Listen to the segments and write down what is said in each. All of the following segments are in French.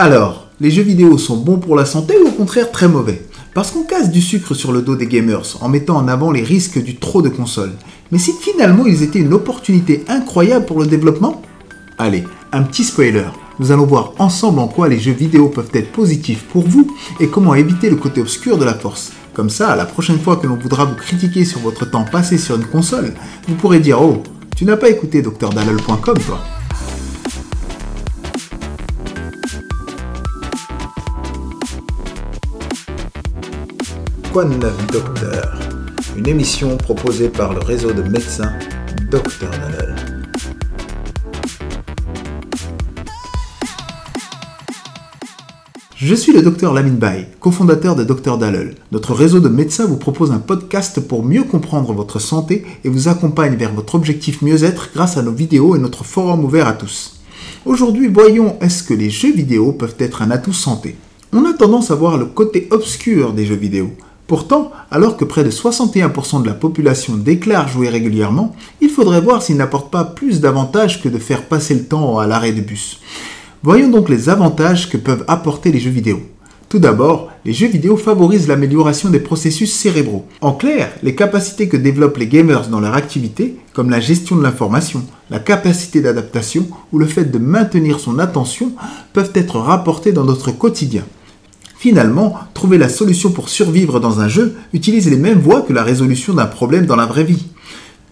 Alors, les jeux vidéo sont bons pour la santé ou au contraire très mauvais? Parce qu'on casse du sucre sur le dos des gamers en mettant en avant les risques du trop de consoles. Mais si finalement ils étaient une opportunité incroyable pour le développement? Allez, un petit spoiler, nous allons voir ensemble en quoi les jeux vidéo peuvent être positifs pour vous et comment éviter le côté obscur de la force. Comme ça, la prochaine fois que l'on voudra vous critiquer sur votre temps passé sur une console, vous pourrez dire « Oh, tu n'as pas écouté DocteurDalël.com toi ». Quoi de neuf, Docteur? Une émission proposée par le réseau de médecins Docteur Dalël. Je suis le docteur Lamine Bay, cofondateur de Docteur Dalël. Notre réseau de médecins vous propose un podcast pour mieux comprendre votre santé et vous accompagne vers votre objectif mieux-être grâce à nos vidéos et notre forum ouvert à tous. Aujourd'hui, voyons est-ce que les jeux vidéo peuvent être un atout santé? On a tendance à voir le côté obscur des jeux vidéo. Pourtant, alors que près de 61% de la population déclare jouer régulièrement, il faudrait voir s'il n'apporte pas plus d'avantages que de faire passer le temps à l'arrêt de bus. Voyons donc les avantages que peuvent apporter les jeux vidéo. Tout d'abord, les jeux vidéo favorisent l'amélioration des processus cérébraux. En clair, les capacités que développent les gamers dans leur activité, comme la gestion de l'information, la capacité d'adaptation ou le fait de maintenir son attention, peuvent être rapportées dans notre quotidien. Finalement, trouver la solution pour survivre dans un jeu utilise les mêmes voies que la résolution d'un problème dans la vraie vie.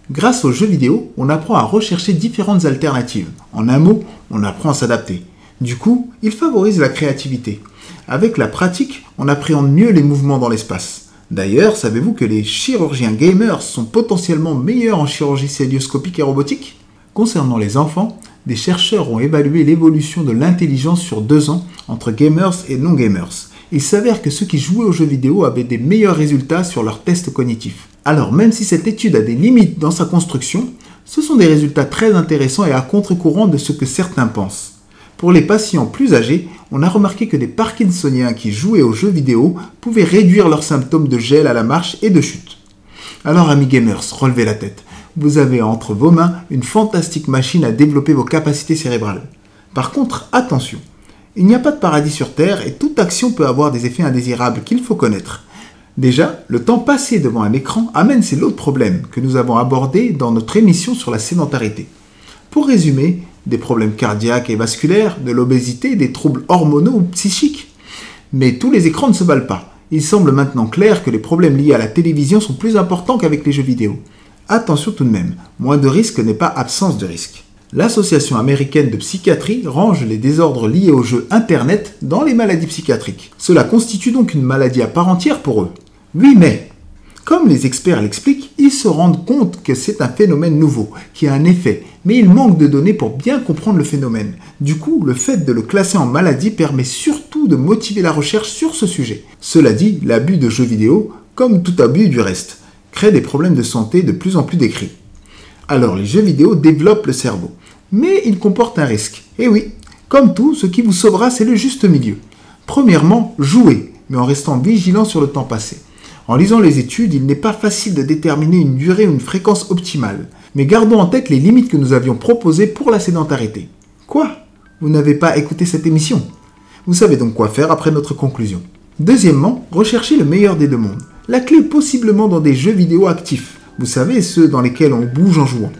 Grâce aux jeux vidéo, on apprend à rechercher différentes alternatives. En un mot, on apprend à s'adapter. Du coup, ils favorisent la créativité. Avec la pratique, on appréhende mieux les mouvements dans l'espace. D'ailleurs, savez-vous que les chirurgiens gamers sont potentiellement meilleurs en chirurgie cœlioscopique et robotique? Concernant les enfants, des chercheurs ont évalué l'évolution de l'intelligence sur 2 ans entre gamers et non-gamers. Il s'avère que ceux qui jouaient aux jeux vidéo avaient des meilleurs résultats sur leurs tests cognitifs. Alors même si cette étude a des limites dans sa construction, ce sont des résultats très intéressants et à contre-courant de ce que certains pensent. Pour les patients plus âgés, on a remarqué que des parkinsoniens qui jouaient aux jeux vidéo pouvaient réduire leurs symptômes de gel à la marche et de chute. Alors amis gamers, relevez la tête. Vous avez entre vos mains une fantastique machine à développer vos capacités cérébrales. Par contre, attention, il n'y a pas de paradis sur Terre et toute action peut avoir des effets indésirables qu'il faut connaître. Déjà, le temps passé devant un écran amène ces lots de problèmes que nous avons abordés dans notre émission sur la sédentarité. Pour résumer, des problèmes cardiaques et vasculaires, de l'obésité, des troubles hormonaux ou psychiques. Mais tous les écrans ne se valent pas. Il semble maintenant clair que les problèmes liés à la télévision sont plus importants qu'avec les jeux vidéo. Attention tout de même, moins de risque n'est pas absence de risque. L'Association américaine de psychiatrie range les désordres liés aux jeux Internet dans les maladies psychiatriques. Cela constitue donc une maladie à part entière pour eux. Oui, mais, comme les experts l'expliquent, ils se rendent compte que c'est un phénomène nouveau, qui a un effet, mais il manque de données pour bien comprendre le phénomène. Du coup, le fait de le classer en maladie permet surtout de motiver la recherche sur ce sujet. Cela dit, l'abus de jeux vidéo, comme tout abus du reste, crée des problèmes de santé de plus en plus décrits. Alors, les jeux vidéo développent le cerveau, mais ils comportent un risque. Et oui, comme tout, ce qui vous sauvera, c'est le juste milieu. Premièrement, jouez, mais en restant vigilant sur le temps passé. En lisant les études, il n'est pas facile de déterminer une durée ou une fréquence optimale. Mais gardons en tête les limites que nous avions proposées pour la sédentarité. Quoi? Vous n'avez pas écouté cette émission? Vous savez donc quoi faire après notre conclusion. Deuxièmement, recherchez le meilleur des deux mondes. La clé possiblement dans des jeux vidéo actifs. Vous savez, ceux dans lesquels on bouge en jouant.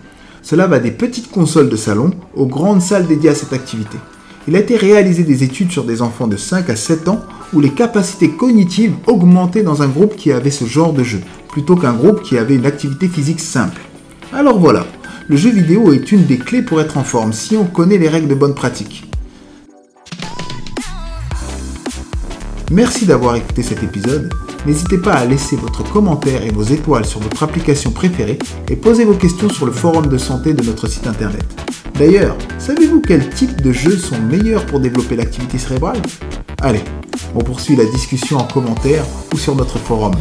Cela va des petites consoles de salon aux grandes salles dédiées à cette activité. Il a été réalisé des études sur des enfants de 5 à 7 ans où les capacités cognitives augmentaient dans un groupe qui avait ce genre de jeu, plutôt qu'un groupe qui avait une activité physique simple. Alors voilà, le jeu vidéo est une des clés pour être en forme si on connaît les règles de bonne pratique. Merci d'avoir écouté cet épisode. N'hésitez pas à laisser votre commentaire et vos étoiles sur votre application préférée et posez vos questions sur le forum de santé de notre site internet. D'ailleurs, savez-vous quels types de jeux sont meilleurs pour développer l'activité cérébrale? Allez, on poursuit la discussion en commentaire ou sur notre forum.